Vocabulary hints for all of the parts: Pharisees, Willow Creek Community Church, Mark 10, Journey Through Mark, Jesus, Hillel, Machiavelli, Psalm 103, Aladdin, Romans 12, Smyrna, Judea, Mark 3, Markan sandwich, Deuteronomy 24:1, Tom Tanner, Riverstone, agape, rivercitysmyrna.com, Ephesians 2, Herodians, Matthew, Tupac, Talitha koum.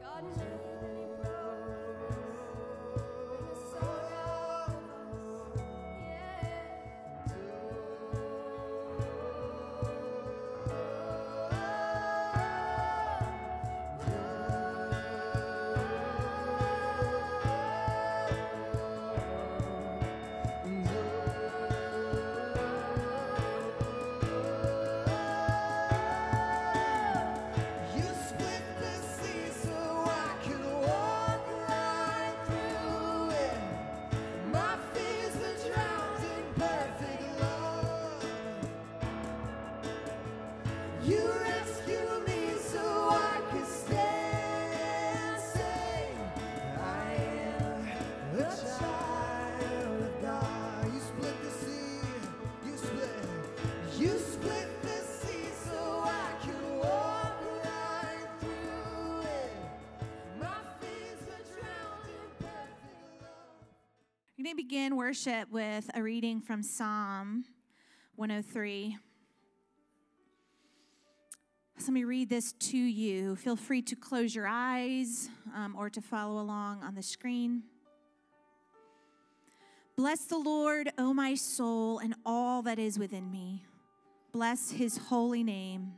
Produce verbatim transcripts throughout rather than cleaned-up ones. God is good. Begin worship with a reading from Psalm one oh three. So let me read this to you. Feel free to close your eyes um, or to follow along on the screen. Bless the Lord, O my soul, and all that is within me. Bless his holy name.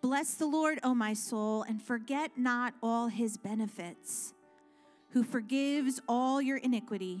Bless the Lord, O my soul, and forget not all his benefits, who forgives all your iniquity,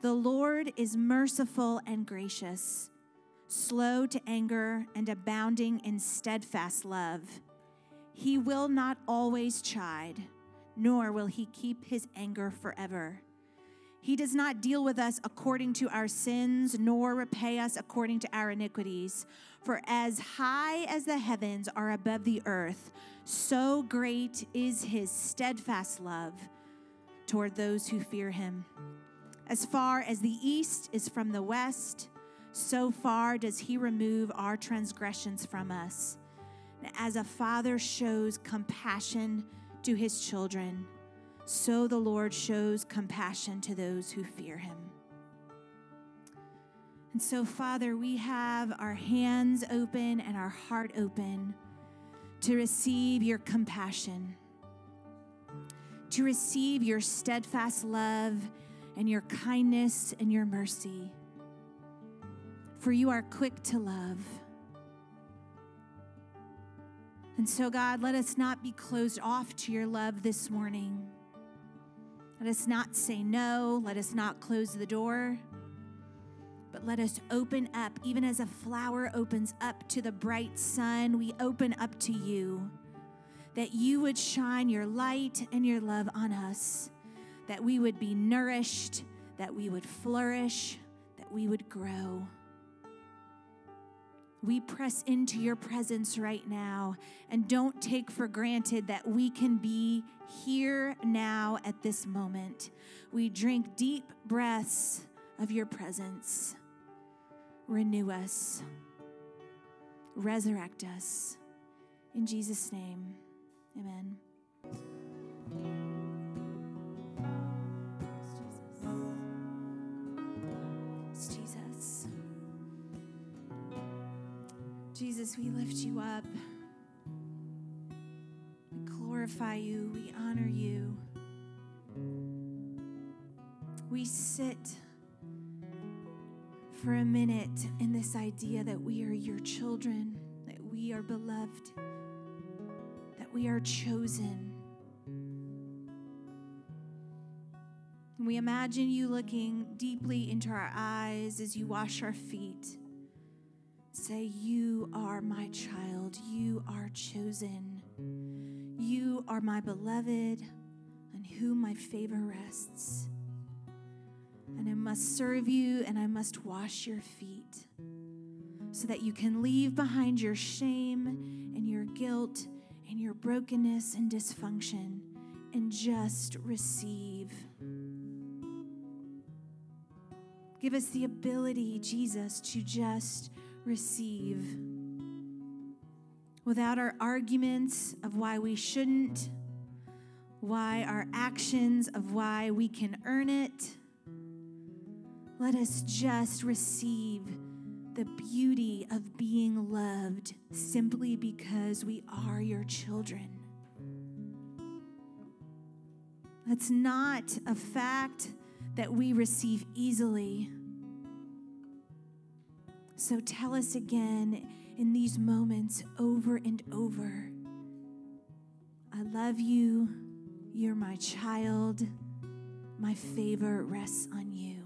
The Lord is merciful and gracious, slow to anger and abounding in steadfast love. He will not always chide, nor will he keep his anger forever. He does not deal with us according to our sins, nor repay us according to our iniquities. For as high as the heavens are above the earth, so great is his steadfast love toward those who fear him. As far as the east is from the west, so far does he remove our transgressions from us. As a father shows compassion to his children, so the Lord shows compassion to those who fear him. And so, Father, we have our hands open and our heart open to receive your compassion, to receive your steadfast love and your kindness and your mercy. For you are quick to love. And so, God, let us not be closed off to your love this morning. Let us not say no. Let us not close the door. But let us open up, even as a flower opens up to the bright sun, we open up to you, that you would shine your light and your love on us, that we would be nourished, that we would flourish, that we would grow. We press into your presence right now, and don't take for granted that we can be here now at this moment. We drink deep breaths of your presence. Renew us. Resurrect us. In Jesus' name, amen. Jesus, we lift you up, we glorify you, we honor you. We sit for a minute in this idea that we are your children, that we are beloved, that we are chosen. And we imagine you looking deeply into our eyes as you wash our feet, Say, you are my child. You are chosen. You are my beloved, on whom my favor rests. And I must serve you, and I must wash your feet, so that you can leave behind your shame and your guilt and your brokenness and dysfunction and just receive. Give us the ability, Jesus, to just receive without our arguments of why we shouldn't, why our actions of why we can earn it. Let us just receive the beauty of being loved simply because we are your children. That's not a fact that we receive easily. So tell us again in these moments over and over, I love you, you're my child, my favor rests on you.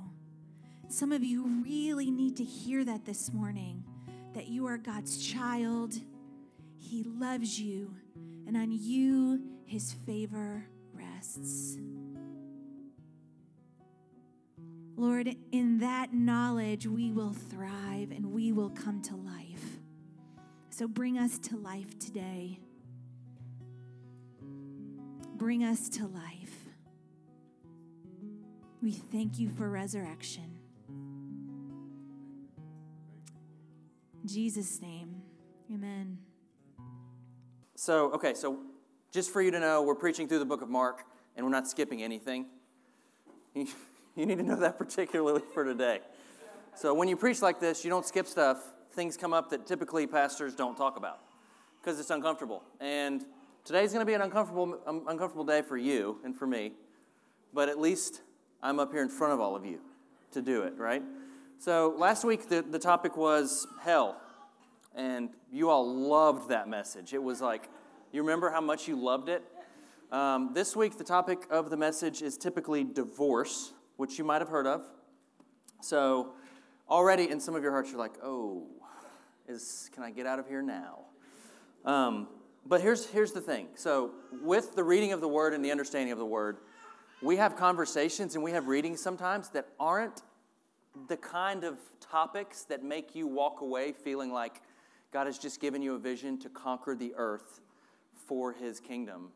Some of you really need to hear that this morning, that you are God's child, he loves you, and on you his favor rests. Lord, in that knowledge, we will thrive and we will come to life. So bring us to life today. Bring us to life. We thank you for resurrection. In Jesus' name, amen. So, okay, so just for you to know, we're preaching through the book of Mark, and we're not skipping anything. You need to know that particularly for today. So when you preach like this, you don't skip stuff. Things come up that typically pastors don't talk about because it's uncomfortable. And today's going to be an uncomfortable um, uncomfortable day for you and for me, but at least I'm up here in front of all of you to do it, right? So last week, the, the topic was hell, and you all loved that message. It was like, you remember how much you loved it? Um, this week, the topic of the message is typically divorce, which you might have heard of. So already in some of your hearts, you're like, oh, is can I get out of here now? Um, but here's here's the thing. So with the reading of the Word and the understanding of the Word, we have conversations and we have readings sometimes that aren't the kind of topics that make you walk away feeling like God has just given you a vision to conquer the earth for his kingdom.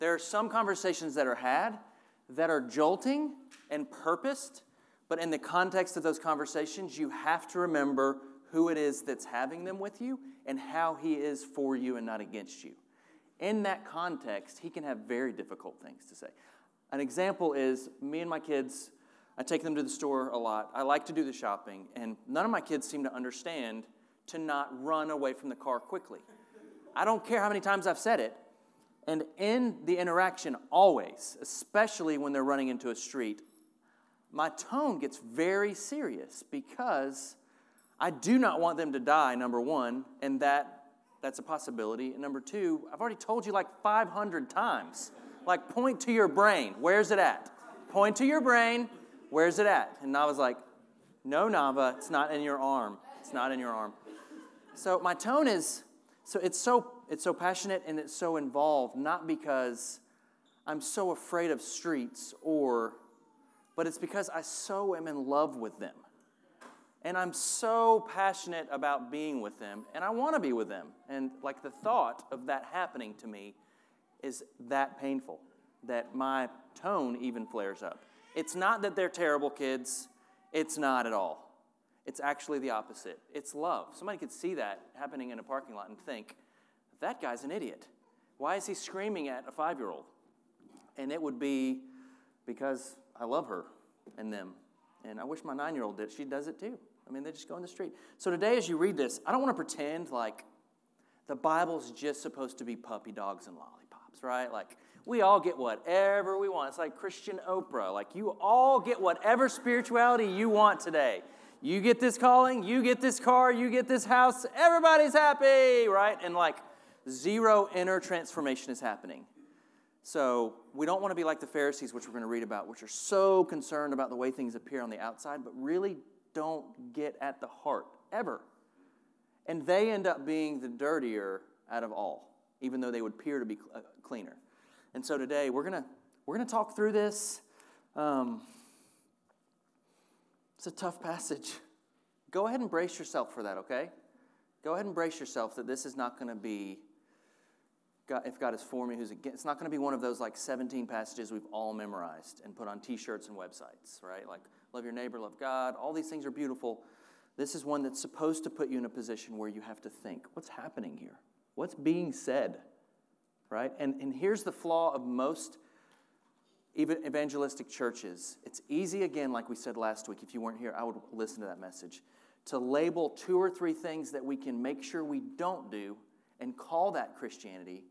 There are some conversations that are had that are jolting and purposed, but in the context of those conversations, you have to remember who it is that's having them with you and how he is for you and not against you. In that context, he can have very difficult things to say. An example is me and my kids, I take them to the store a lot. I like to do the shopping, and none of my kids seem to understand to not run away from the car quickly. I don't care how many times I've said it. And in the interaction always, especially when they're running into a street, my tone gets very serious because I do not want them to die, number one, and that that's a possibility. And number two, I've already told you like five hundred times, like point to your brain. Where's it at? Point to your brain. Where's it at? And Nava's like, no, Nava, it's not in your arm. It's not in your arm. So my tone is, so it's so It's so passionate and it's so involved, not because I'm so afraid of streets or, but it's because I so am in love with them. And I'm so passionate about being with them, and I want to be with them. And like the thought of that happening to me is that painful, that my tone even flares up. It's not that they're terrible kids. It's not at all. It's actually the opposite. It's love. Somebody could see that happening in a parking lot and think, that guy's an idiot. Why is he screaming at a five-year-old? And it would be because I love her and them. And I wish my nine-year-old did. She does it too. I mean, they just go in the street. So today as you read this, I don't want to pretend like the Bible's just supposed to be puppy dogs and lollipops, right? Like, we all get whatever we want. It's like Christian Oprah. Like, you all get whatever spirituality you want today. You get this calling, you get this car, you get this house. Everybody's happy, right? And like, zero inner transformation is happening. So we don't want to be like the Pharisees, which we're going to read about, which are so concerned about the way things appear on the outside, but really don't get at the heart, ever. And they end up being the dirtier out of all, even though they would appear to be cleaner. And so today we're gonna we're gonna talk through this. Um, it's a tough passage. Go ahead and brace yourself for that, okay? Go ahead and brace yourself that this is not going to be, God, if God is for me, who's against, it's not going to be one of those like seventeen passages we've all memorized and put on T-shirts and websites, right? Like love your neighbor, love God. All these things are beautiful. This is one that's supposed to put you in a position where you have to think, what's happening here? What's being said, right? And and here's the flaw of most even evangelistic churches. It's easy, again, like we said last week, if you weren't here, I would listen to that message, to label two or three things that we can make sure we don't do and call that Christianity,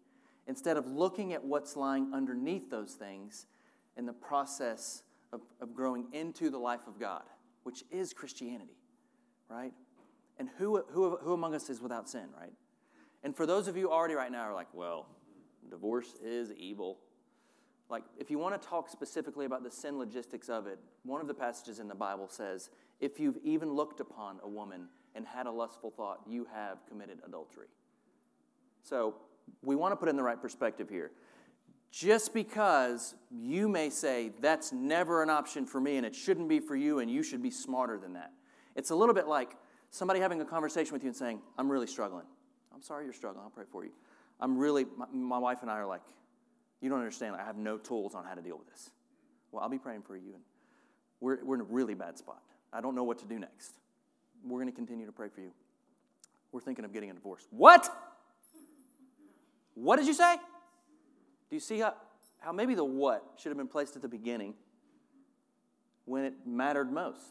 instead of looking at what's lying underneath those things in the process of, of growing into the life of God, which is Christianity. Right? And who, who who among us is without sin, right? And for those of you already right now are like, well, divorce is evil. Like, if you want to talk specifically about the sin logistics of it, one of the passages in the Bible says, if you've even looked upon a woman and had a lustful thought, you have committed adultery. So we want to put in the right perspective here. Just because you may say, that's never an option for me, and it shouldn't be for you, and you should be smarter than that. It's a little bit like somebody having a conversation with you and saying, I'm really struggling. I'm sorry you're struggling. I'll pray for you. I'm really, my, my wife and I are like, you don't understand. I have no tools on how to deal with this. Well, I'll be praying for you. And we're, we're in a really bad spot. I don't know what to do next. We're going to continue to pray for you. We're thinking of getting a divorce. What? What did you say? Do you see how, how maybe the what should have been placed at the beginning when it mattered most?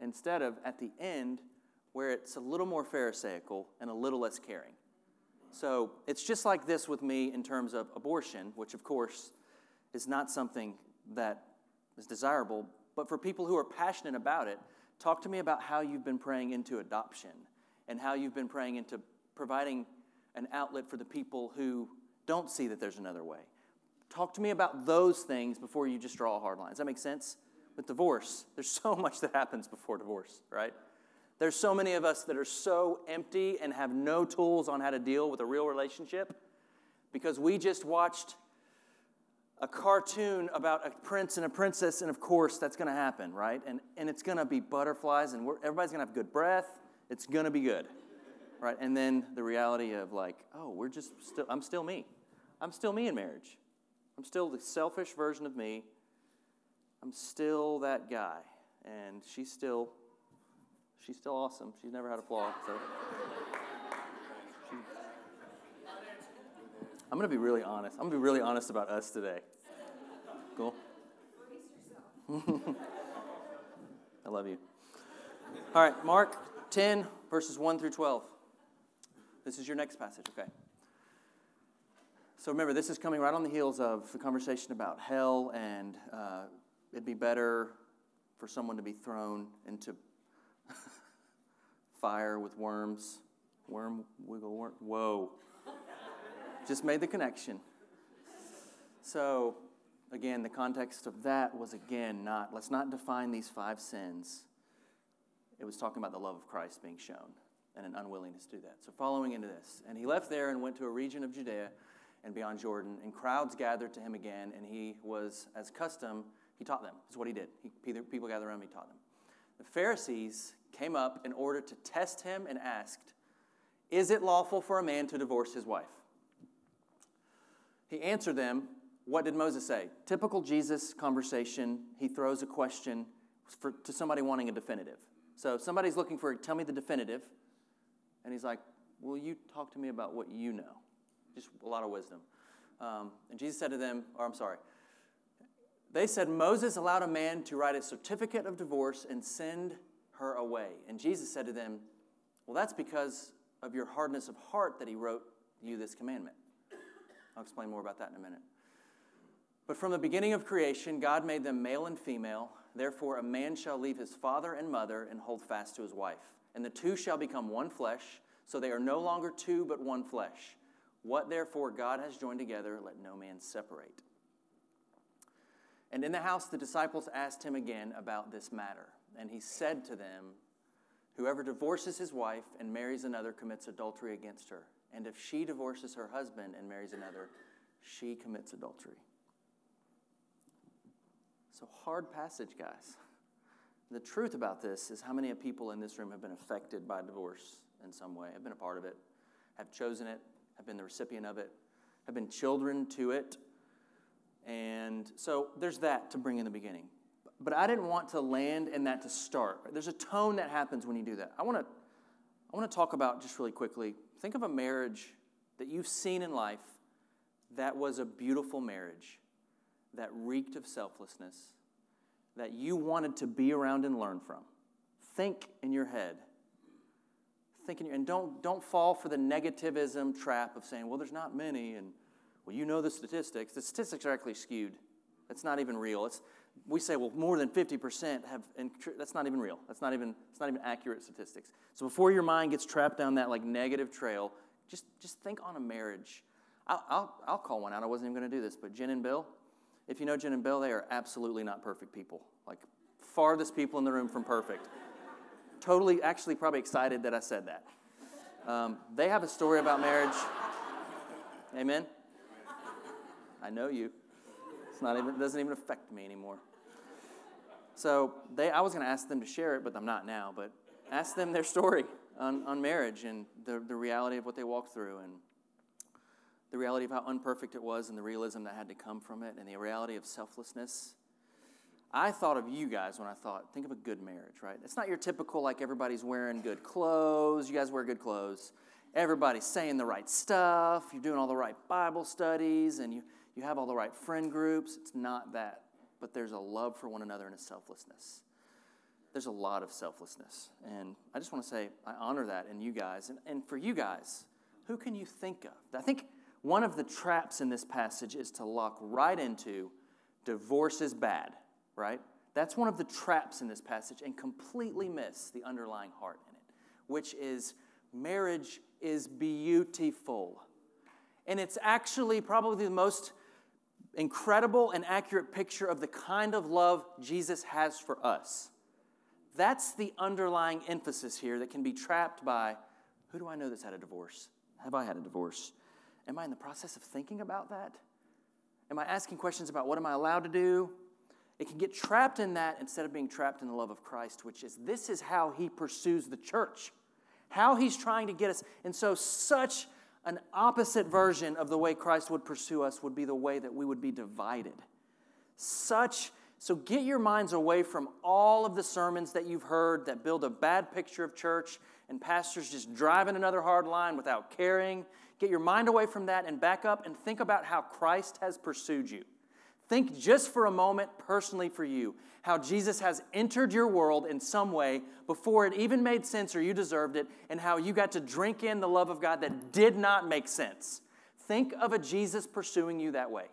Instead of at the end where it's a little more pharisaical and a little less caring. So it's just like this with me in terms of abortion, which of course is not something that is desirable, but for people who are passionate about it, talk to me about how you've been praying into adoption and how you've been praying into providing an outlet for the people who don't see that there's another way. Talk to me about those things before you just draw a hard line. Does that make sense? With divorce, there's so much that happens before divorce, right? There's so many of us that are so empty and have no tools on how to deal with a real relationship because we just watched a cartoon about a prince and a princess, and of course that's going to happen, right? And and it's going to be butterflies, and we're, everybody's going to have good breath. It's going to be good, right? And then the reality of like, oh, we're just still, I'm still me. I'm still me in marriage. I'm still the selfish version of me. I'm still that guy, and she's still, she's still awesome. She's never had a flaw, so. She, I'm going to be really honest. I'm going to be really honest about us today. Cool? I love you. All right, Mark ten, verses one through twelve. This is your next passage, okay? So remember, this is coming right on the heels of the conversation about hell and uh it'd be better for someone to be thrown into fire with worms. Worm, wiggle, worm. Whoa. Just made the connection. So, again, the context of that was, again, not, let's not define these five sins. It was talking about the love of Christ being shown and an unwillingness to do that. So following into this, and he left there and went to a region of Judea and beyond Jordan, and crowds gathered to him again, and he was, as custom, he taught them. That's what he did. He, people gathered around him, he taught them. The Pharisees came up in order to test him and asked, is it lawful for a man to divorce his wife? He answered them, what did Moses say? Typical Jesus conversation. He throws a question for, to somebody wanting a definitive. So somebody's looking for, tell me the definitive. And he's like, will you talk to me about what you know? Just a lot of wisdom. Um, and Jesus said to them, or I'm sorry, They said, Moses allowed a man to write a certificate of divorce and send her away. And Jesus said to them, well, that's because of your hardness of heart that he wrote you this commandment. I'll explain more about that in a minute. But from the beginning of creation, God made them male and female. Therefore, a man shall leave his father and mother and hold fast to his wife. And the two shall become one flesh, so they are no longer two but one flesh. What therefore God has joined together, let no man separate. And in the house, the disciples asked him again about this matter. And he said to them, Whoever divorces his wife and marries another commits adultery against her. And if she divorces her husband and marries another, she commits adultery. So hard passage, guys. The truth about this is how many people in this room have been affected by divorce in some way, have been a part of it, have chosen it, have been the recipient of it, have been children to it. And so there's that to bring in the beginning. But I didn't want to land in that to start. There's a tone that happens when you do that. I want to I want to talk about, just really quickly, think of a marriage that you've seen in life that was a beautiful marriage, that reeked of selflessness, that you wanted to be around and learn from. Think in your head. Think in your, and don't, don't fall for the negativism trap of saying, well, there's not many, and well, you know the statistics. The statistics are actually skewed. It's not even real. It's We say, well, more than fifty percent have, and that's not even real. That's not even, it's not even accurate statistics. So before your mind gets trapped down that like negative trail, just, just think on a marriage. I'll, I'll, I'll call one out. I wasn't even going to do this, but Jen and Bill, if you know Jen and Bill, they are absolutely not perfect people. Like farthest people in the room from perfect. Totally, actually probably excited that I said that. Um, they have a story about marriage. Amen? I know you. Not even, it doesn't even affect me anymore. So they, I was going to ask them to share it, but I'm not now. But ask them their story on, on marriage and the, the reality of what they walked through and the reality of how imperfect it was and the realism that had to come from it and the reality of selflessness. I thought of you guys when I thought, think of a good marriage, right? It's not your typical, like everybody's wearing good clothes. You guys wear good clothes. Everybody's saying the right stuff. You're doing all the right Bible studies and you... You have all the right friend groups. It's not that. But there's a love for one another and a selflessness. There's a lot of selflessness. And I just want to say I honor that in you guys. And, and for you guys, who can you think of? I think one of the traps in this passage is to lock right into divorce is bad, right? That's one of the traps in this passage and completely miss the underlying heart in it, which is marriage is beautiful. And it's actually probably the most incredible and accurate picture of the kind of love Jesus has for us. That's the underlying emphasis here that can be trapped by, who do I know that's had a divorce? Have I had a divorce? Am I in the process of thinking about that? Am I asking questions about what am I allowed to do? It can get trapped in that instead of being trapped in the love of Christ, which is this is how he pursues the church, how he's trying to get us. And so such an opposite version of the way Christ would pursue us would be the way that we would be divided. Such, so get your minds away from all of the sermons that you've heard that build a bad picture of church and pastors just driving another hard line without caring. Get your mind away from that and back up and think about how Christ has pursued you. Think just for a moment personally for you, how Jesus has entered your world in some way before it even made sense or you deserved it, and how you got to drink in the love of God that did not make sense. Think of a Jesus pursuing you that way.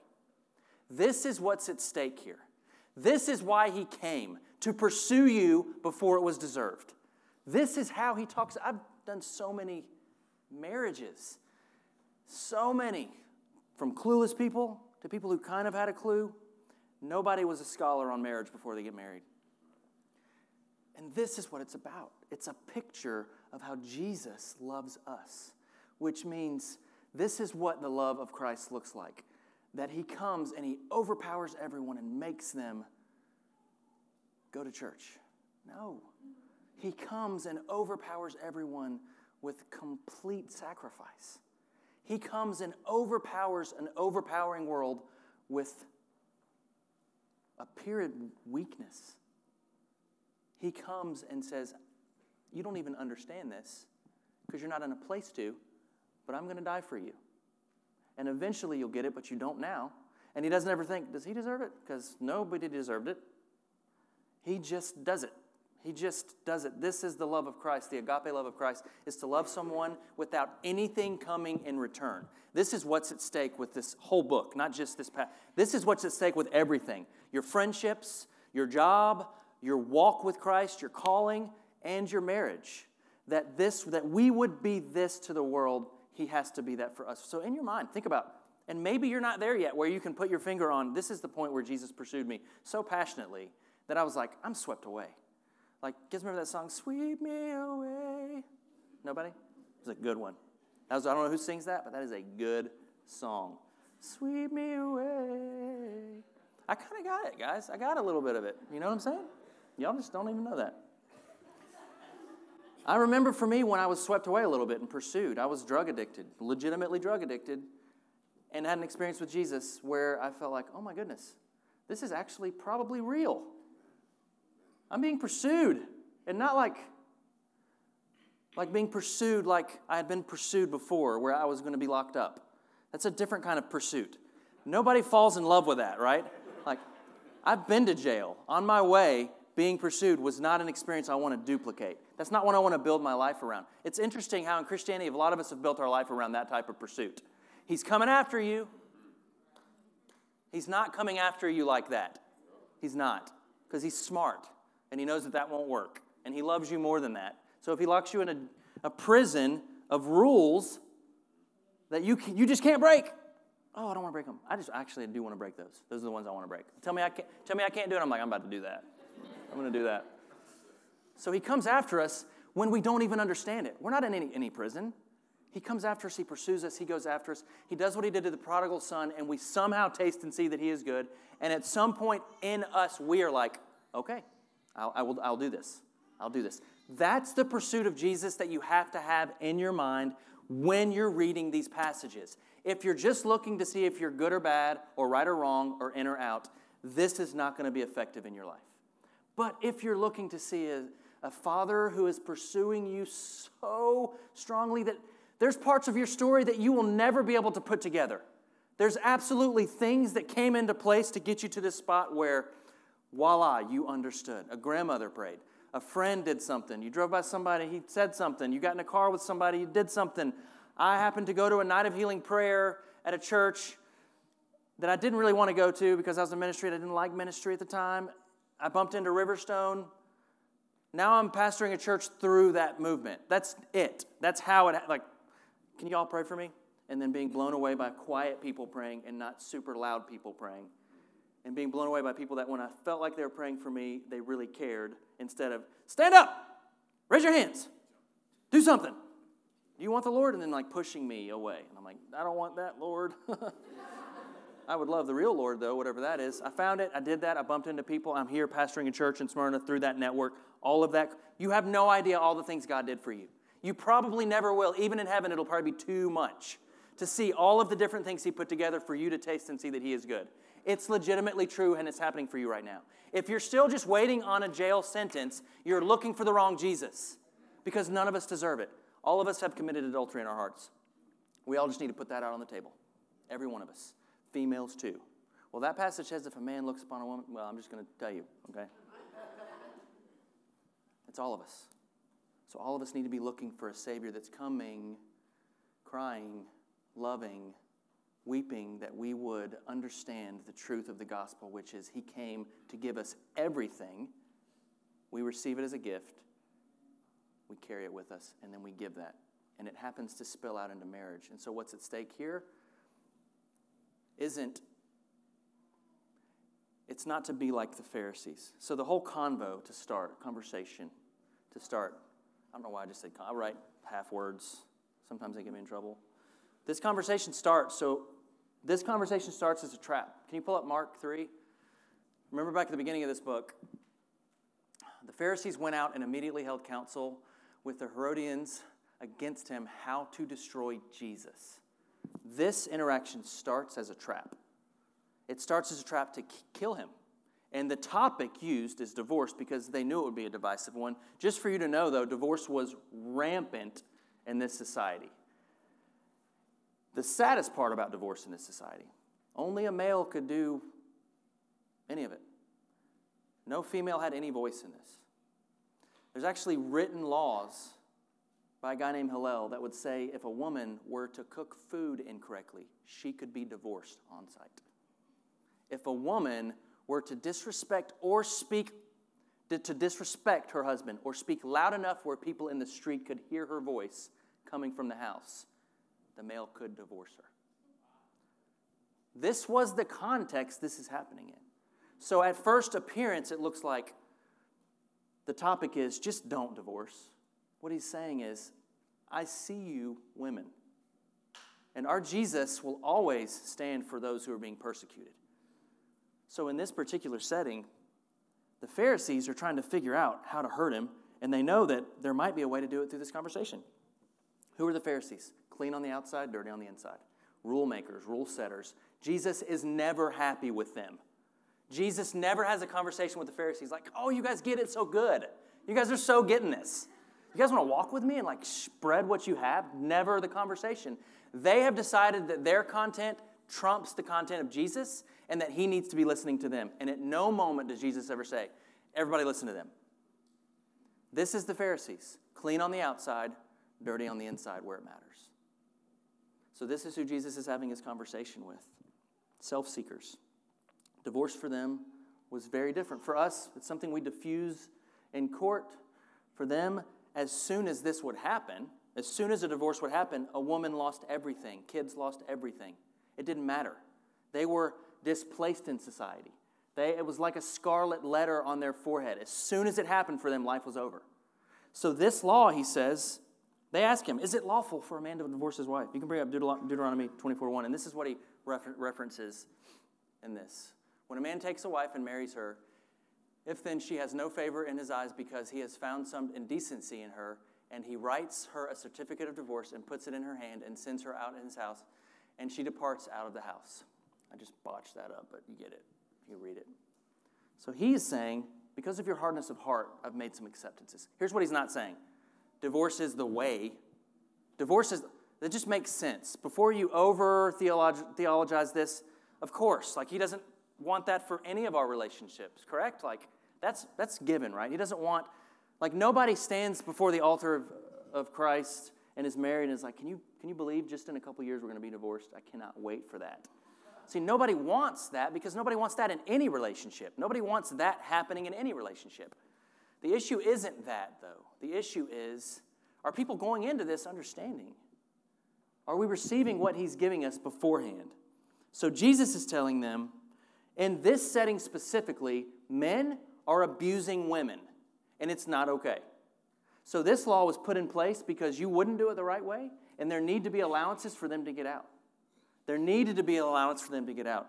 This is what's at stake here. This is why he came, to pursue you before it was deserved. This is how he talks. I've done so many marriages, so many, from clueless people to people who kind of had a clue. Nobody was a scholar on marriage before they get married. And this is what it's about. It's a picture of how Jesus loves us, which means this is what the love of Christ looks like, that he comes and he overpowers everyone and makes them go to church. No. He comes and overpowers everyone with complete sacrifice. He comes and overpowers an overpowering world with apparent weakness. He comes and says, you don't even understand this because you're not in a place to, but I'm going to die for you. And eventually you'll get it, but you don't now. And he doesn't ever think, does he deserve it? Because nobody deserved it. He just does it. He just does it. This is the love of Christ. The agape love of Christ is to love someone without anything coming in return. This is what's at stake with this whole book, not just this past. This is what's at stake with everything. Your friendships, your job, your walk with Christ, your calling, and your marriage. That this, that we would be this to the world, he has to be that for us. So in your mind, think about, and maybe you're not there yet where you can put your finger on, this is the point where Jesus pursued me so passionately that I was like, I'm swept away. Like, you guys remember that song, Sweep Me Away? Nobody? It's a good one. That was, I don't know who sings that, but that is a good song. Sweep me away. I kind of got it, guys. I got a little bit of it. You know what I'm saying? Y'all just don't even know that. I remember for me when I was swept away a little bit and pursued. I was drug addicted, legitimately drug addicted, and had an experience with Jesus where I felt like, oh my goodness, this is actually probably real. I'm being pursued, and not like, like being pursued like I had been pursued before where I was going to be locked up. That's a different kind of pursuit. Nobody falls in love with that, right? Like, I've been to jail. On my way, being pursued was not an experience I want to duplicate. That's not what I want to build my life around. It's interesting how in Christianity, a lot of us have built our life around that type of pursuit. He's coming after you. He's not coming after you like that. He's not, because he's smart, and he knows that that won't work, and he loves you more than that. So if he locks you in a, a prison of rules that you can, you just can't break. Oh, I don't want to break them. I just actually do want to break those. Those are the ones I want to break. Tell me I can't, tell me I can't do it. I'm like, I'm about to do that. I'm going to do that. So he comes after us when we don't even understand it. We're not in any, any prison. He comes after us. He pursues us. He goes after us. He does what he did to the prodigal son, and we somehow taste and see that he is good. And at some point in us, we are like, okay, I'll, I will, I'll do this. I'll do this. That's the pursuit of Jesus that you have to have in your mind when you're reading these passages. If you're just looking to see if you're good or bad, or right or wrong, or in or out, this is not going to be effective in your life. But if you're looking to see a, a father who is pursuing you so strongly that there's parts of your story that you will never be able to put together. There's absolutely things that came into place to get you to this spot where, voila, you understood. A grandmother prayed. A friend did something. You drove by somebody, he said something. You got in a car with somebody, you did something. I happened to go to a night of healing prayer at a church that I didn't really want to go to because I was in ministry and I didn't like ministry at the time. I bumped into Riverstone. Now I'm pastoring a church through that movement. That's it. That's how it, like, can you all pray for me? And then being blown away by quiet people praying and not super loud people praying. And being blown away by people that when I felt like they were praying for me, they really cared. Instead of, stand up, raise your hands, do something. Do you want the Lord? And then like pushing me away. And I'm like, I don't want that, Lord. I would love the real Lord, though, whatever that is. I found it. I did that. I bumped into people. I'm here pastoring a church in Smyrna through that network. All of that. You have no idea all the things God did for you. You probably never will. Even in heaven, it'll probably be too much to see all of the different things he put together for you to taste and see that he is good. It's legitimately true, and it's happening for you right now. If you're still just waiting on a jail sentence, you're looking for the wrong Jesus, because none of us deserve it. All of us have committed adultery in our hearts. We all just need to put that out on the table. Every one of us. Females too. Well, that passage says if a man looks upon a woman, well, I'm just going to tell you, okay? It's all of us. So all of us need to be looking for a Savior that's coming, crying, loving, weeping, that we would understand the truth of the gospel, which is he came to give us everything. We receive it as a gift. We carry it with us, and then we give that. And it happens to spill out into marriage. And so what's at stake here isn't, it's not to be like the Pharisees. So the whole convo to start, conversation to start, I don't know why I just said, I write half words. Sometimes they get me in trouble. This conversation starts, so this conversation starts as a trap. Can you pull up Mark three? Remember back at the beginning of this book, the Pharisees went out and immediately held counsel with the Herodians against him how to destroy Jesus. This interaction starts as a trap. It starts as a trap to kill him. And the topic used is divorce because they knew it would be a divisive one. Just for you to know, though, divorce was rampant in this society. The saddest part about divorce in this society, only a male could do any of it. No female had any voice in this. There's actually written laws by a guy named Hillel that would say if a woman were to cook food incorrectly, she could be divorced on sight. If a woman were to disrespect or speak, to disrespect her husband or speak loud enough where people in the street could hear her voice coming from the house, the male could divorce her. This was the context this is happening in. So at first appearance, it looks like The topic is just don't divorce. What he's saying is, I see you, women. And our Jesus will always stand for those who are being persecuted. So in this particular setting, the Pharisees are trying to figure out how to hurt him, and they know that there might be a way to do it through this conversation. Who are the Pharisees? Clean on the outside, dirty on the inside. Rule makers, rule setters. Jesus is never happy with them. Jesus never has a conversation with the Pharisees like, oh, you guys get it so good. You guys are so getting this. You guys want to walk with me and like spread what you have? Never the conversation. They have decided that their content trumps the content of Jesus and that he needs to be listening to them. And at no moment does Jesus ever say, everybody listen to them. This is the Pharisees, clean on the outside, dirty on the inside where it matters. So this is who Jesus is having his conversation with, self-seekers. Divorce for them was very different. For us, it's something we diffuse in court. For them, as soon as this would happen, as soon as a divorce would happen, a woman lost everything. Kids lost everything. It didn't matter. They were displaced in society. They, it was like a scarlet letter on their forehead. As soon as it happened for them, life was over. So this law, he says, they ask him, is it lawful for a man to divorce his wife? You can bring up Deuteronomy twenty-four one, and this is what he refer- references in this. When a man takes a wife and marries her, if then she has no favor in his eyes because he has found some indecency in her, and he writes her a certificate of divorce and puts it in her hand and sends her out in his house, and she departs out of the house. I just botched that up, but you get it if you read it. So he's saying, because of your hardness of heart, I've made some acceptances. Here's what he's not saying. Divorce is the way. Divorce is, that just makes sense. Before you over-theologize this, of course, like he doesn't want that for any of our relationships, correct? Like, that's that's given, right? He doesn't want, like, nobody stands before the altar of, of Christ and is married and is like, can you can you believe just in a couple years we're going to be divorced? I cannot wait for that. See, nobody wants that because nobody wants that in any relationship. Nobody wants that happening in any relationship. The issue isn't that, though. The issue is, are people going into this understanding? Are we receiving what he's giving us beforehand? So Jesus is telling them, in this setting specifically, men are abusing women, and it's not okay. So this law was put in place because you wouldn't do it the right way, and there need to be allowances for them to get out. There needed to be an allowance for them to get out,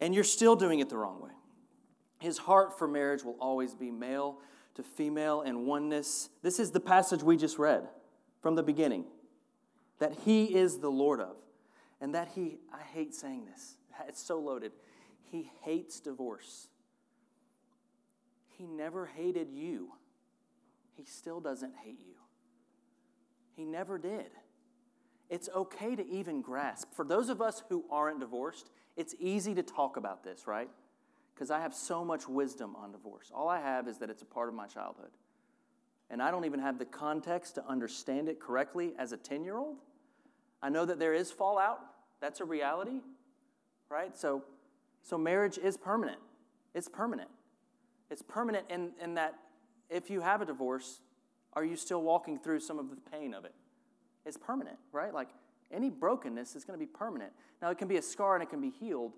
and you're still doing it the wrong way. His heart for marriage will always be male to female and oneness. This is the passage we just read from the beginning, that he is the Lord of, and that he, I hate saying this, it's so loaded, he hates divorce. He never hated you. He still doesn't hate you. He never did. It's okay to even grasp. For those of us who aren't divorced, it's easy to talk about this, right? Because I have so much wisdom on divorce. All I have is that it's a part of my childhood. And I don't even have the context to understand it correctly as a ten-year-old. I know that there is fallout. That's a reality, right? So... So marriage is permanent. It's permanent. It's permanent in, in that if you have a divorce, are you still walking through some of the pain of it? It's permanent, right? Like any brokenness is going to be permanent. Now, it can be a scar and it can be healed.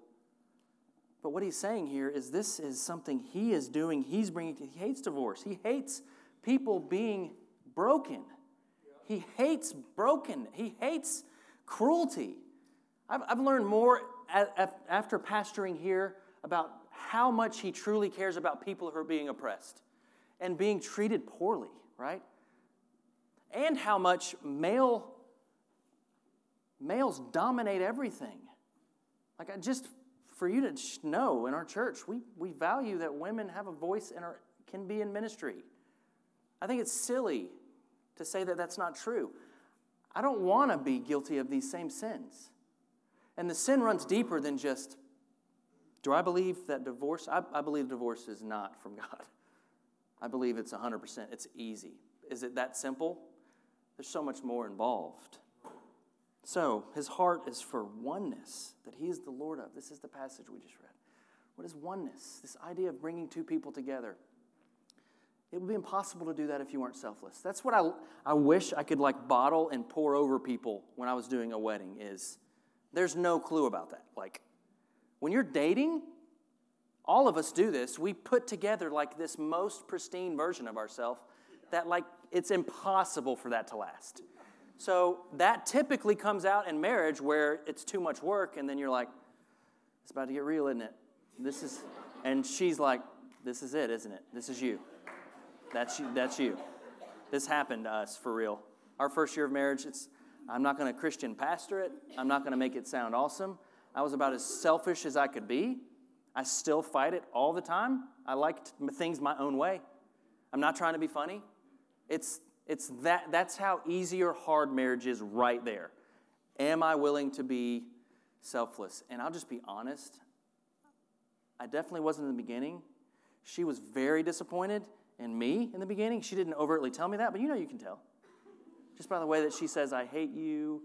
But what he's saying here is this is something he is doing. He's bringing, he hates divorce. He hates people being broken. He hates broken. He hates cruelty. I've, I've learned more after pastoring here about how much he truly cares about people who are being oppressed and being treated poorly, right? And how much male, males dominate everything. Like, I just for you to know, in our church, we, we value that women have a voice and are, can be in ministry. I think it's silly to say that that's not true. I don't want to be guilty of these same sins. And the sin runs deeper than just, do I believe that divorce? I, I believe divorce is not from God. I believe it's one hundred percent. It's easy. Is it that simple? There's so much more involved. So his heart is for oneness, that he is the Lord of. This is the passage we just read. What is oneness? This idea of bringing two people together. It would be impossible to do that if you weren't selfless. That's what I, I wish I could like bottle and pour over people when I was doing a wedding is, there's no clue about that. Like, when you're dating, All of us do this. We put together like this most pristine version of ourselves that like it's impossible for that to last. So that typically comes out in marriage where it's too much work, and then you're like, it's about to get real, isn't it? This is, and she's like, this is it, isn't it? This is you. That's you. That's you. This happened to us for real. Our first year of marriage, it's, I'm not going to Christian pastor it. I'm not going to make it sound awesome. I was about as selfish as I could be. I still fight it all the time. I like things my own way. I'm not trying to be funny. It's it's that that's how easy or hard marriage is right there. Am I willing to be selfless? And I'll just be honest. I definitely wasn't in the beginning. She was very disappointed in me in the beginning. She didn't overtly tell me that, but you know you can tell. Just by the way that she says, I hate you.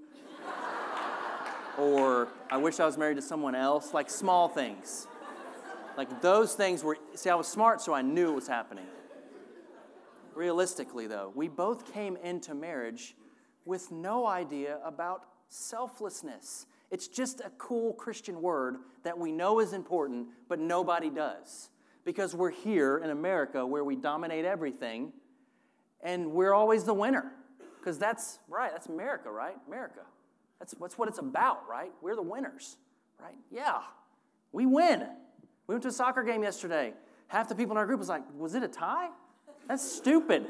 Or I wish I was married to someone else. Like small things. Like those things were, see, I was smart, so I knew it was happening. Realistically, though, we both came into marriage with no idea about selflessness. It's just a cool Christian word that we know is important, but nobody does. Because we're here in America where we dominate everything, and we're always the winner. Because that's, right, that's America, right? America. That's, that's what it's about, right? We're the winners, right? Yeah, we win. We went to a soccer game yesterday. Half the people in our group was like, was it a tie? That's stupid.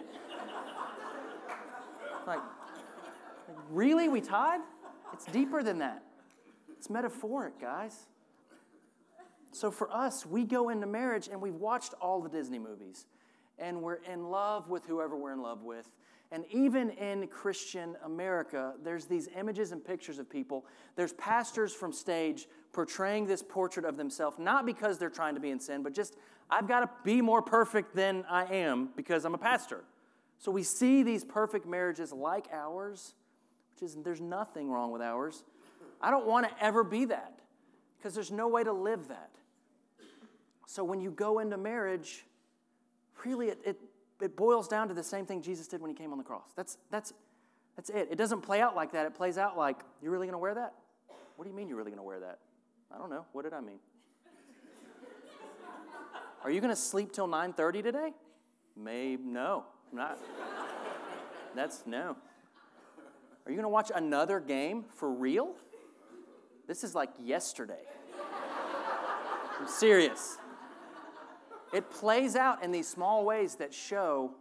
Like, really? We tied? It's deeper than that. It's metaphoric, guys. So for us, we go into marriage and we've watched all the Disney movies. And we're in love with whoever we're in love with. And even in Christian America, there's these images and pictures of people. There's pastors from stage portraying this portrait of themselves, not because they're trying to be in sin, but just, I've got to be more perfect than I am because I'm a pastor. So we see these perfect marriages like ours, which is, there's nothing wrong with ours. I don't want to ever be that because there's no way to live that. So when you go into marriage, really it... it It boils down to the same thing Jesus did when he came on the cross. That's that's that's it. It doesn't play out like that. It plays out like, you're really going to wear that? What do you mean you're really going to wear that? I don't know. What did I mean? Are you going to sleep till nine thirty today? Maybe, no. I'm not. That's, no. Are you going to watch another game for real? This is like yesterday. I'm serious. It plays out in these small ways that show,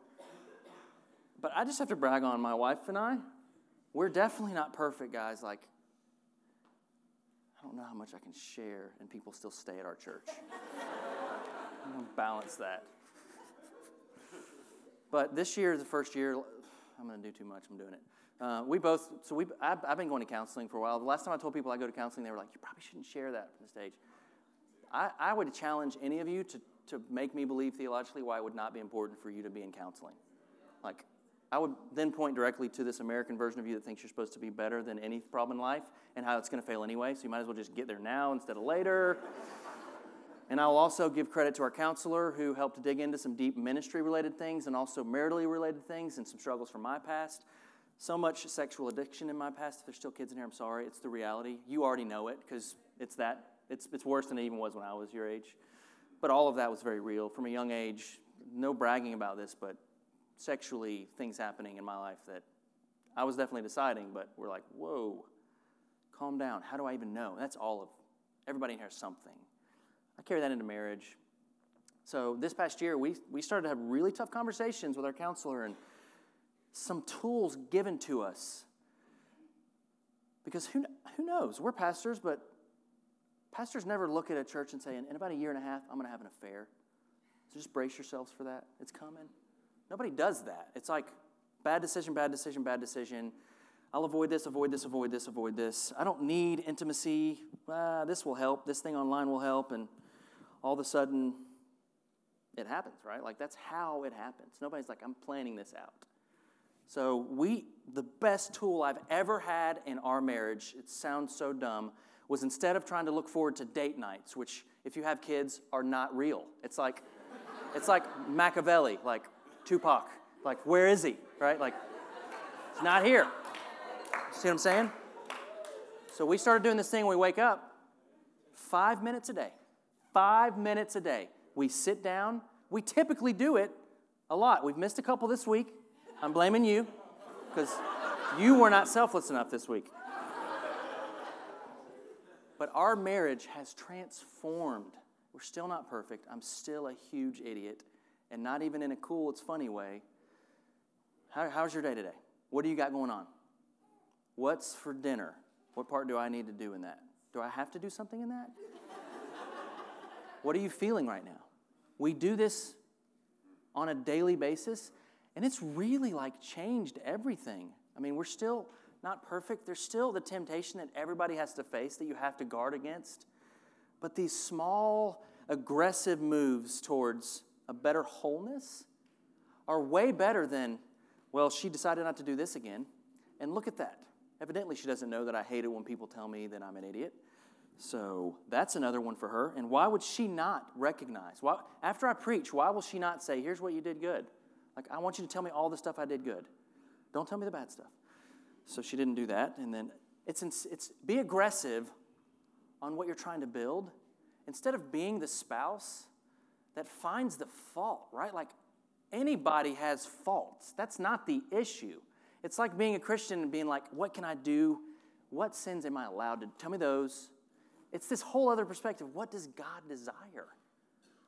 but I just have to brag on my wife and I. We're definitely not perfect, guys. Like, I don't know how much I can share, and people still stay at our church. I'm going to balance that. But this year, the first year, I'm going to do too much. I'm doing it. Uh, we both, so we. I've, I've been going to counseling for a while. The last time I told people I go to counseling, they were like, you probably shouldn't share that from the stage. I, I would challenge any of you to to make me believe theologically why it would not be important for you to be in counseling. Like, I would then point directly to this American version of you that thinks you're supposed to be better than any problem in life and how it's going to fail anyway, so you might as well just get there now instead of later. And I'll also give credit to our counselor who helped dig into some deep ministry-related things and also maritally-related things and some struggles from my past. So much sexual addiction in my past. If there's still kids in here, I'm sorry. It's the reality. You already know it because it's that. It's, it's worse than it even was when I was your age. But all of that was very real. From a young age, no bragging about this, but sexually things happening in my life that I was definitely deciding, but we're like, whoa, calm down. How do I even know? That's all of everybody in here has something. I carry that into marriage. So this past year, we, we started to have really tough conversations with our counselor and some tools given to us. Because who who knows? We're pastors, but pastors never look at a church and say, in about a year and a half, I'm going to have an affair. So just brace yourselves for that. It's coming. Nobody does that. It's like bad decision, bad decision, bad decision. I'll avoid this, avoid this, avoid this, avoid this. I don't need intimacy. Uh, this will help. This thing online will help. And all of a sudden, it happens, right? Like that's how it happens. Nobody's like, I'm planning this out. So we, the best tool I've ever had in our marriage, it sounds so dumb, was instead of trying to look forward to date nights, which, if you have kids, are not real. It's like, it's like Machiavelli, like Tupac, like, where is he, right? Like, he's not here. See what I'm saying? So we started doing this thing when we wake up, five minutes a day, five minutes a day. We sit down. We typically do it a lot. We've missed a couple this week. I'm blaming you because you were not selfless enough this week. But our marriage has transformed. We're still not perfect. I'm still a huge idiot, and not even in a cool, it's funny way. How, how's your day today? What do you got going on? What's for dinner? What part do I need to do in that? Do I have to do something in that? What are you feeling right now? We do this on a daily basis, and it's really like changed everything. I mean, we're still not perfect. There's still the temptation that everybody has to face that you have to guard against. But these small, aggressive moves towards a better wholeness are way better than, well, she decided not to do this again. And look at that. Evidently, she doesn't know that I hate it when people tell me that I'm an idiot. So that's another one for her. And why would she not recognize? Why, after I preach, why will she not say, here's what you did good? Like, I want you to tell me all the stuff I did good. Don't tell me the bad stuff. So she didn't do that. And then it's it's be aggressive on what you're trying to build, instead of being the spouse that finds the fault, right? Like, anybody has faults. That's not the issue. It's like being a Christian and being like, what can I do? What sins am I allowed to do? Tell me those. It's this whole other perspective. What does God desire?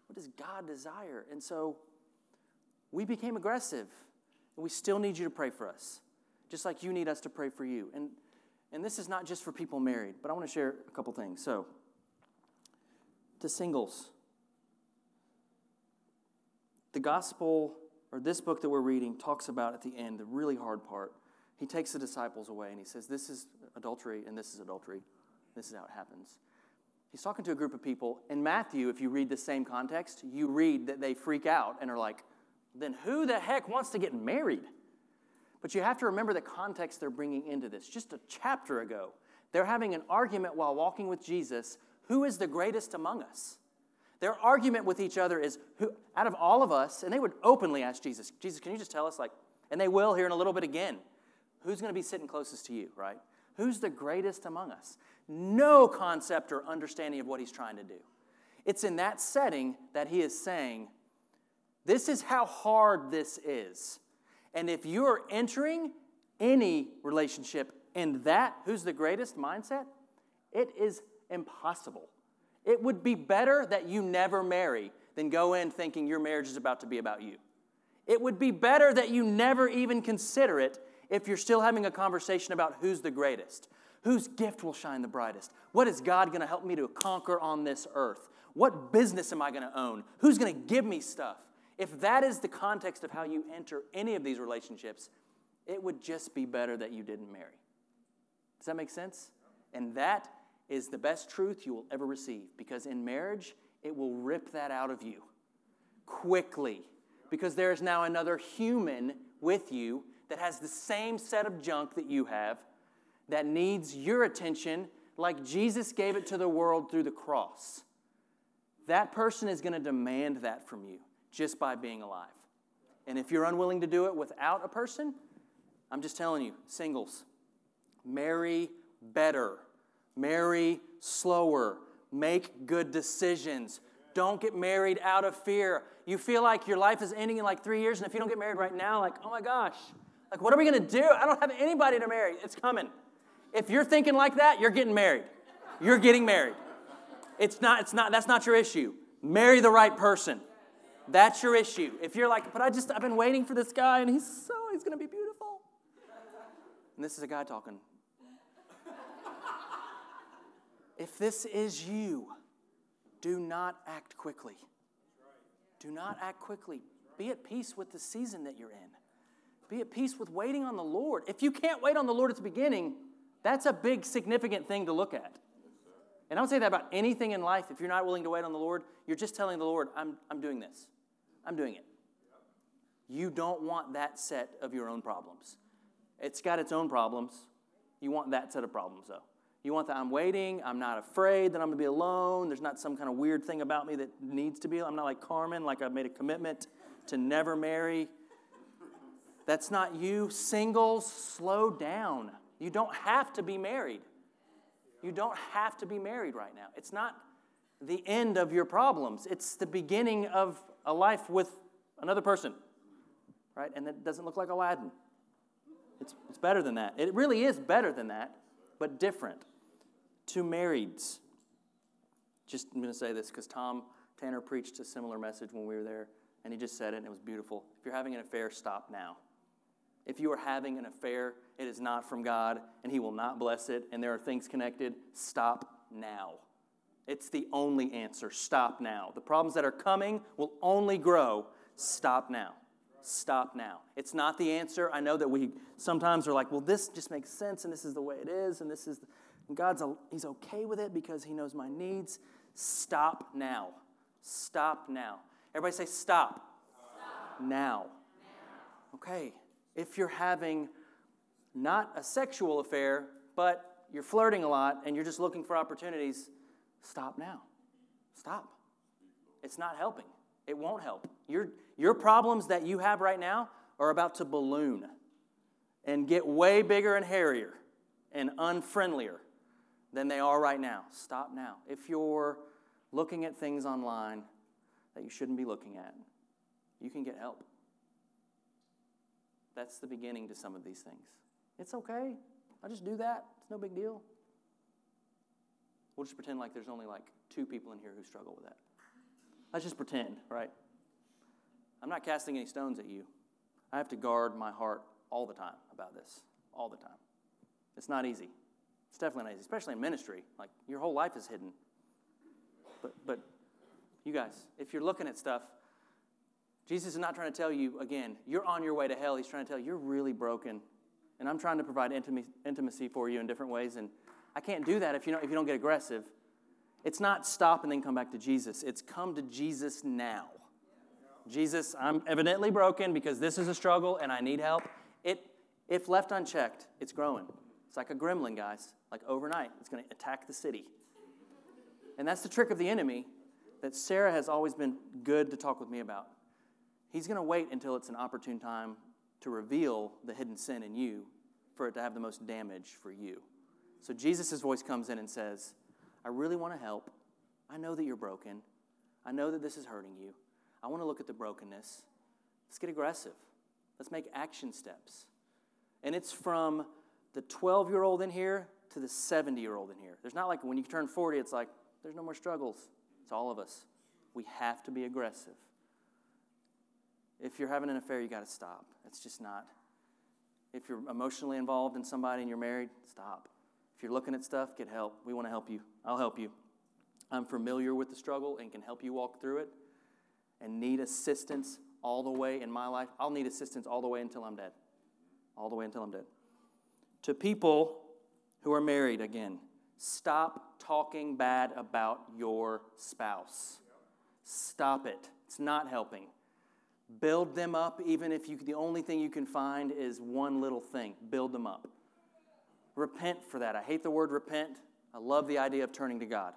What does God desire? And so we became aggressive, and we still need you to pray for us, just like you need us to pray for you. And And this is not just for people married, but I want to share a couple things. So, to singles, the gospel, or this book that we're reading, talks about at the end the really hard part. He takes the disciples away and he says, this is adultery and this is adultery. This is how it happens. He's talking to a group of people. In Matthew, if you read the same context, you read that they freak out and are like, then who the heck wants to get married? But you have to remember the context they're bringing into this. Just a chapter ago, they're having an argument while walking with Jesus. Who is the greatest among us? Their argument with each other is, who out of all of us, and they would openly ask Jesus, Jesus, can you just tell us, like, and they will here in a little bit again, who's going to be sitting closest to you, right? Who's the greatest among us? No concept or understanding of what he's trying to do. It's in that setting that he is saying, this is how hard this is. And if you're entering any relationship in that, who's the greatest mindset, it is impossible. It would be better that you never marry than go in thinking your marriage is about to be about you. It would be better that you never even consider it if you're still having a conversation about who's the greatest, whose gift will shine the brightest, what is God going to help me to conquer on this earth, what business am I going to own, who's going to give me stuff. If that is the context of how you enter any of these relationships, it would just be better that you didn't marry. Does that make sense? And that is the best truth you will ever receive, because in marriage, it will rip that out of you quickly, because there is now another human with you that has the same set of junk that you have that needs your attention like Jesus gave it to the world through the cross. That person is going to demand that from you, just by being alive. And if you're unwilling to do it without a person, I'm just telling you, singles, marry better, marry slower, make good decisions. Don't get married out of fear. You feel like your life is ending in like three years, and if you don't get married right now, like, oh my gosh, like what are we going to do? I don't have anybody to marry. It's coming. If you're thinking like that, you're getting married. You're getting married. It's not, it's not, that's not your issue. Marry the right person. That's your issue. If you're like, but I just, I've been waiting for this guy, and he's so, he's going to be beautiful. And this is a guy talking. If this is you, do not act quickly. Do not act quickly. Be at peace with the season that you're in. Be at peace with waiting on the Lord. If you can't wait on the Lord at the beginning, that's a big, significant thing to look at. And I would say that about anything in life. If you're not willing to wait on the Lord, you're just telling the Lord, I'm, I'm doing this. I'm doing it. You don't want that set of your own problems. It's got its own problems. You want that set of problems, though. You want the I'm waiting, I'm not afraid that I'm going to be alone, there's not some kind of weird thing about me that needs to be, I'm not like Carmen, like I've made a commitment to never marry. That's not you. Singles, slow down. You don't have to be married. You don't have to be married right now. It's not the end of your problems. It's the beginning of a life with another person, right? And it doesn't look like Aladdin. It's, it's better than that. It really is better than that, but different. To marrieds. Just, I'm going to say this because Tom Tanner preached a similar message when we were there, and he just said it, and it was beautiful. If you're having an affair, stop now. If you are having an affair, it is not from God, and he will not bless it, and there are things connected. Stop now. It's the only answer. Stop now. The problems that are coming will only grow. Stop now. Stop now. It's not the answer. I know that we sometimes are like, well, this just makes sense, and this is the way it is, and this is, the, and God's, he's okay with it because he knows my needs. Stop now. Stop now. Everybody say stop. Stop. Now. now. Okay. If you're having not a sexual affair, but you're flirting a lot and you're just looking for opportunities, stop now. Stop. It's not helping. It won't help. Your, your problems that you have right now are about to balloon and get way bigger and hairier and unfriendlier than they are right now. Stop now. If you're looking at things online that you shouldn't be looking at, you can get help. That's the beginning to some of these things. It's okay. I'll just do that. It's no big deal. We'll just pretend like there's only like two people in here who struggle with that. Let's just pretend, right? I'm not casting any stones at you. I have to guard my heart all the time about this, all the time. It's not easy. It's definitely not easy, especially in ministry. Like, your whole life is hidden. But, but you guys, if you're looking at stuff, Jesus is not trying to tell you, again, you're on your way to hell. He's trying to tell you, you're really broken. And I'm trying to provide intimacy for you in different ways. And I can't do that if you don't, if you don't get aggressive. It's not stop and then come back to Jesus. It's come to Jesus now. Jesus, I'm evidently broken because this is a struggle and I need help. It, if left unchecked, it's growing. It's like a gremlin, guys. Like overnight, it's going to attack the city. And that's the trick of the enemy that Sarah has always been good to talk with me about. He's going to wait until it's an opportune time to reveal the hidden sin in you for it to have the most damage for you. So Jesus' voice comes in and says, I really want to help. I know that you're broken. I know that this is hurting you. I want to look at the brokenness. Let's get aggressive. Let's make action steps. And it's from the twelve-year-old in here to the seventy-year-old in here. There's not like when you turn forty, it's like, there's no more struggles. It's all of us. We have to be aggressive. If you're having an affair, you got to stop. It's just not. If you're emotionally involved in somebody and you're married, stop. If you're looking at stuff, get help. We want to help you. I'll help you. I'm familiar with the struggle and can help you walk through it and need assistance all the way in my life. I'll need assistance all the way until I'm dead. All the way until I'm dead. To people who are married, again, stop talking bad about your spouse. Stop it. It's not helping. Build them up, even if you the only thing you can find is one little thing. Build them up. Repent for that. I hate the word repent. I love the idea of turning to God.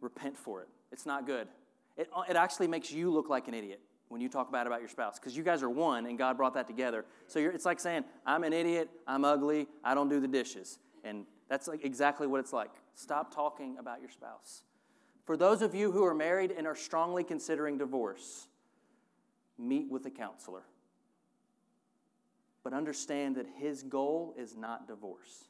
Repent for it. It's not good. It, it actually makes you look like an idiot when you talk bad about your spouse, because you guys are one, and God brought that together. So you're, it's like saying, I'm an idiot, I'm ugly, I don't do the dishes. And that's like exactly what it's like. Stop talking about your spouse. For those of you who are married and are strongly considering divorce, meet with a counselor. But understand that his goal is not divorce.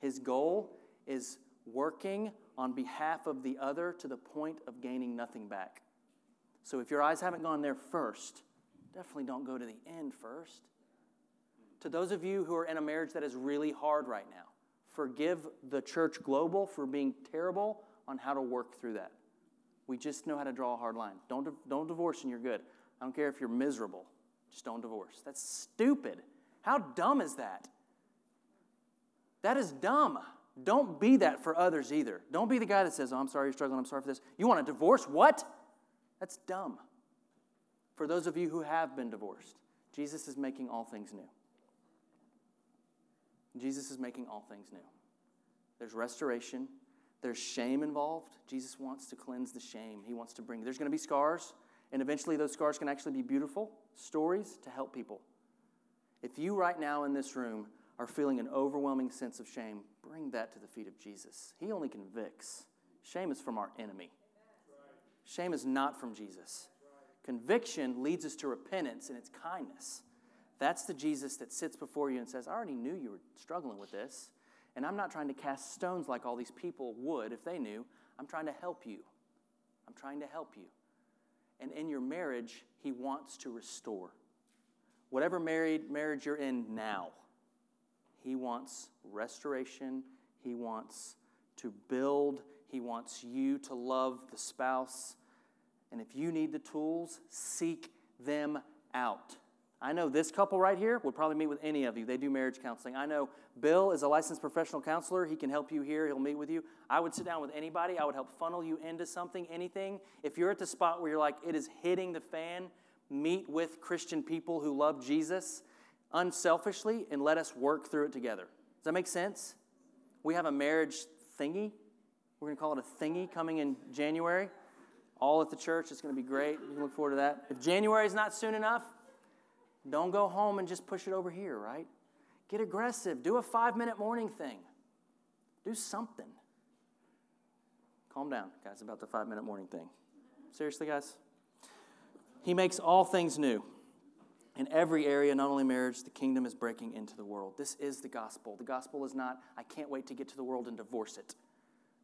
His goal is working on behalf of the other to the point of gaining nothing back. So if your eyes haven't gone there first, definitely don't go to the end first. To those of you who are in a marriage that is really hard right now, forgive the church global for being terrible on how to work through that. We just know how to draw a hard line. Don't, don't divorce and you're good. I don't care if you're miserable. Just don't divorce. That's stupid. How dumb is that? That is dumb. Don't be that for others either. Don't be the guy that says, oh, I'm sorry you're struggling. I'm sorry for this. You want a divorce? What? That's dumb. For those of you who have been divorced, Jesus is making all things new. Jesus is making all things new. There's restoration. There's shame involved. Jesus wants to cleanse the shame. He wants to bring. There's going to be scars. And eventually those scars can actually be beautiful stories to help people. If you right now in this room are feeling an overwhelming sense of shame, bring that to the feet of Jesus. He only convicts. Shame is from our enemy. Shame is not from Jesus. Conviction leads us to repentance and it's kindness. That's the Jesus that sits before you and says, I already knew you were struggling with this, and I'm not trying to cast stones like all these people would if they knew. I'm trying to help you. I'm trying to help you. And in your marriage, he wants to restore. Whatever married marriage you're in now, he wants restoration. He wants to build. He wants you to love the spouse. And if you need the tools, seek them out. I know this couple right here would probably meet with any of you. They do marriage counseling. I know Bill is a licensed professional counselor. He can help you here. He'll meet with you. I would sit down with anybody. I would help funnel you into something, anything. If you're at the spot where you're like, it is hitting the fan, meet with Christian people who love Jesus unselfishly and let us work through it together. Does that make sense? We have a marriage thingy. We're going to call it a thingy coming in January. All at the church. It's going to be great. You can look forward to that. If January is not soon enough, don't go home and just push it over here, right? Get aggressive. Do a five-minute morning thing. Do something. Calm down, guys, about the five-minute morning thing. Seriously, guys? He makes all things new. In every area, not only marriage, the kingdom is breaking into the world. This is the gospel. The gospel is not, I can't wait to get to the world and divorce it.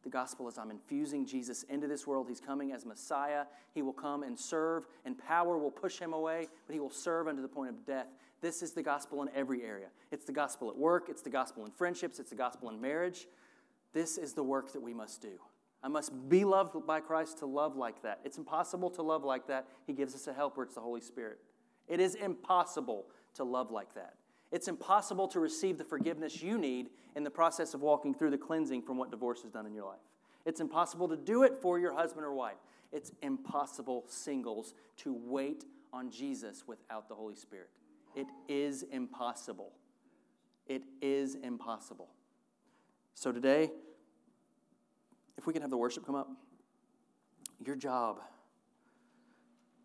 The gospel is I'm infusing Jesus into this world. He's coming as Messiah. He will come and serve, and power will push him away, but he will serve unto the point of death. This is the gospel in every area. It's the gospel at work. It's the gospel in friendships. It's the gospel in marriage. This is the work that we must do. I must be loved by Christ to love like that. It's impossible to love like that. He gives us a helper. It's the Holy Spirit. It is impossible to love like that. It's impossible to receive the forgiveness you need in the process of walking through the cleansing from what divorce has done in your life. It's impossible to do it for your husband or wife. It's impossible, singles, to wait on Jesus without the Holy Spirit. It is impossible. It is impossible. So today, if we can have the worship come up, your job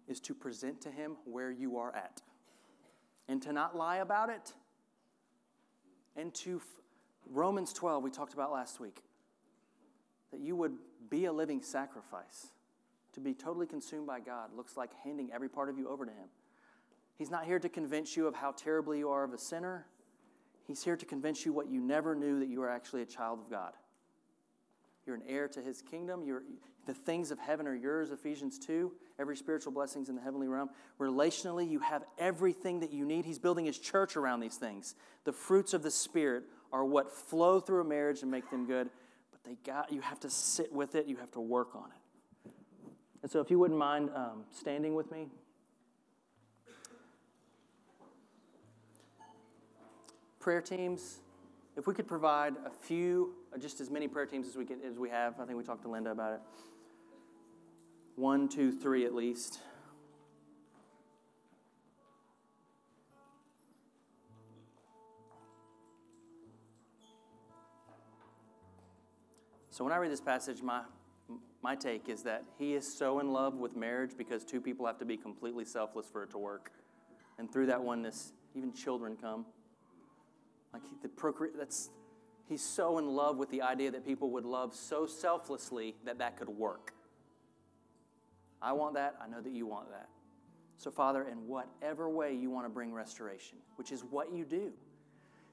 is to present to him where you are at. And to not lie about it. And to f- Romans twelve, we talked about last week. That you would be a living sacrifice. To be totally consumed by God looks like handing every part of you over to him. He's not here to convince you of how terribly you are of a sinner. He's here to convince you what you never knew, that you are actually a child of God. You're an heir to his kingdom. You're, the things of heaven are yours, Ephesians two. Every spiritual blessing's in the heavenly realm. Relationally, you have everything that you need. He's building his church around these things. The fruits of the Spirit are what flow through a marriage and make them good. But they got you have to sit with it. You have to work on it. And so if you wouldn't mind um, standing with me. Prayer teams. If we could provide a few, just as many prayer teams as we can, as we have. I think we talked to Linda about it. One, two, three at least. So when I read this passage, my my take is that he is so in love with marriage because two people have to be completely selfless for it to work. And through that oneness, even children come. Like the procre- that's, he's so in love with the idea that people would love so selflessly that that could work. I want that. I know that you want that. So, Father, in whatever way you want to bring restoration, which is what you do,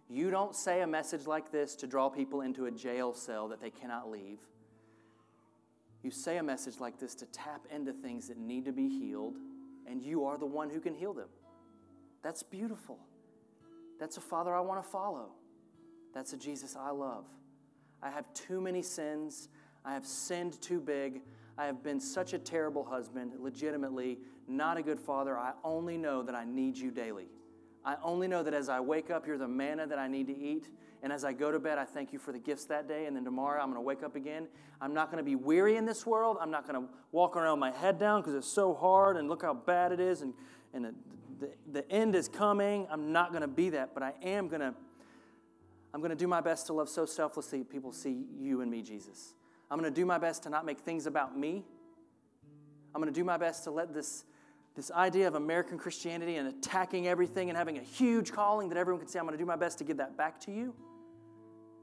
you don't say a message like this to draw people into a jail cell that they cannot leave. You say a message like this to tap into things that need to be healed, and you are the one who can heal them. That's beautiful. That's a Father I want to follow. That's a Jesus I love. I have too many sins. I have sinned too big. I have been such a terrible husband, legitimately, not a good father. I only know that I need you daily. I only know that as I wake up, you're the manna that I need to eat. And as I go to bed, I thank you for the gifts that day. And then tomorrow, I'm going to wake up again. I'm not going to be weary in this world. I'm not going to walk around my head down because it's so hard and look how bad it is and and it, The, the end is coming. I'm not going to be that, but I am going to I'm going to do my best to love so selflessly that people see you and me, Jesus. I'm going to do my best to not make things about me. I'm going to do my best to let this, this idea of American Christianity and attacking everything and having a huge calling that everyone can see, I'm going to do my best to give that back to you.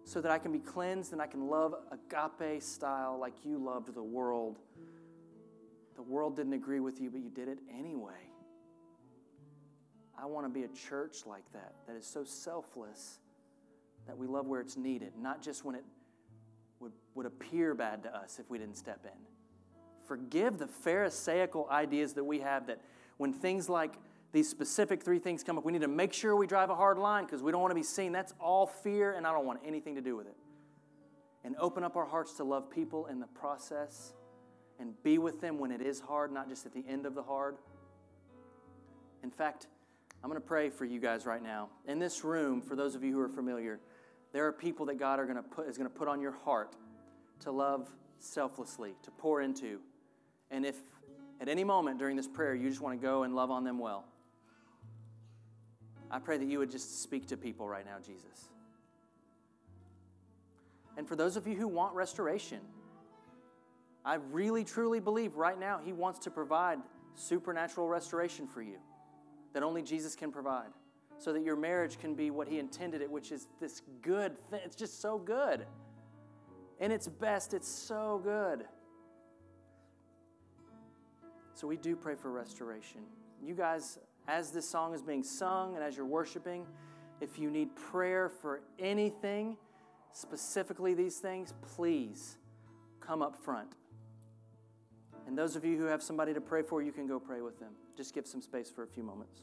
so that I can be cleansed and I can love agape style like you loved the world. The world didn't agree with you, but you did it anyway. I want to be a church like that, that is so selfless that we love where it's needed, not just when it would, would appear bad to us if we didn't step in. Forgive the Pharisaical ideas that we have that when things like these specific three things come up, we need to make sure we drive a hard line because we don't want to be seen. That's all fear, and I don't want anything to do with it. And open up our hearts to love people in the process and be with them when it is hard, not just at the end of the hard. In fact, I'm going to pray for you guys right now. In this room, for those of you who are familiar, there are people that God are going to put, is going to put on your heart to love selflessly, to pour into. And if at any moment during this prayer you just want to go and love on them well, I pray that you would just speak to people right now, Jesus. And for those of you who want restoration, I really, truly believe right now He wants to provide supernatural restoration for you that only Jesus can provide, so that your marriage can be what He intended it, which is this good thing. It's just so good. In its best, it's so good. So we do pray for restoration. You guys, as this song is being sung and as you're worshiping, if you need prayer for anything, specifically these things, please come up front. And those of you who have somebody to pray for, you can go pray with them. Just give some space for a few moments.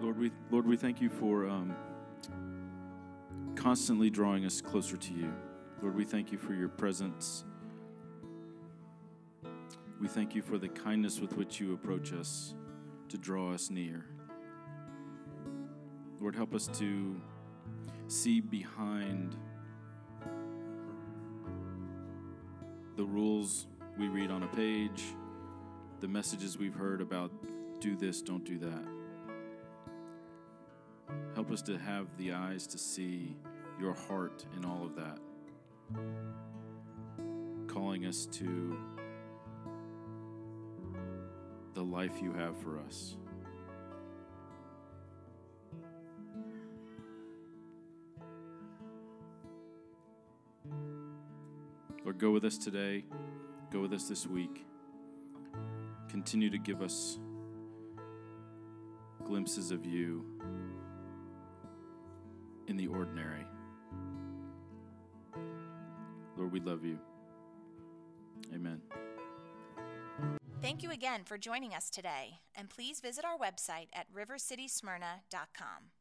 Lord, we Lord, we thank you for um, constantly drawing us closer to you. Lord, we thank you for your presence. We thank you for the kindness with which you approach us to draw us near. Lord, help us to see behind the rules we read on a page, the messages we've heard about do this, don't do that. Help us to have the eyes to see your heart in all of that, calling us to the life you have for us. Lord, go with us today. Go with us this week. Continue to give us glimpses of you in the ordinary. Lord, we love you. Amen. Thank you again for joining us today, and please visit our website at river city smyrna dot com.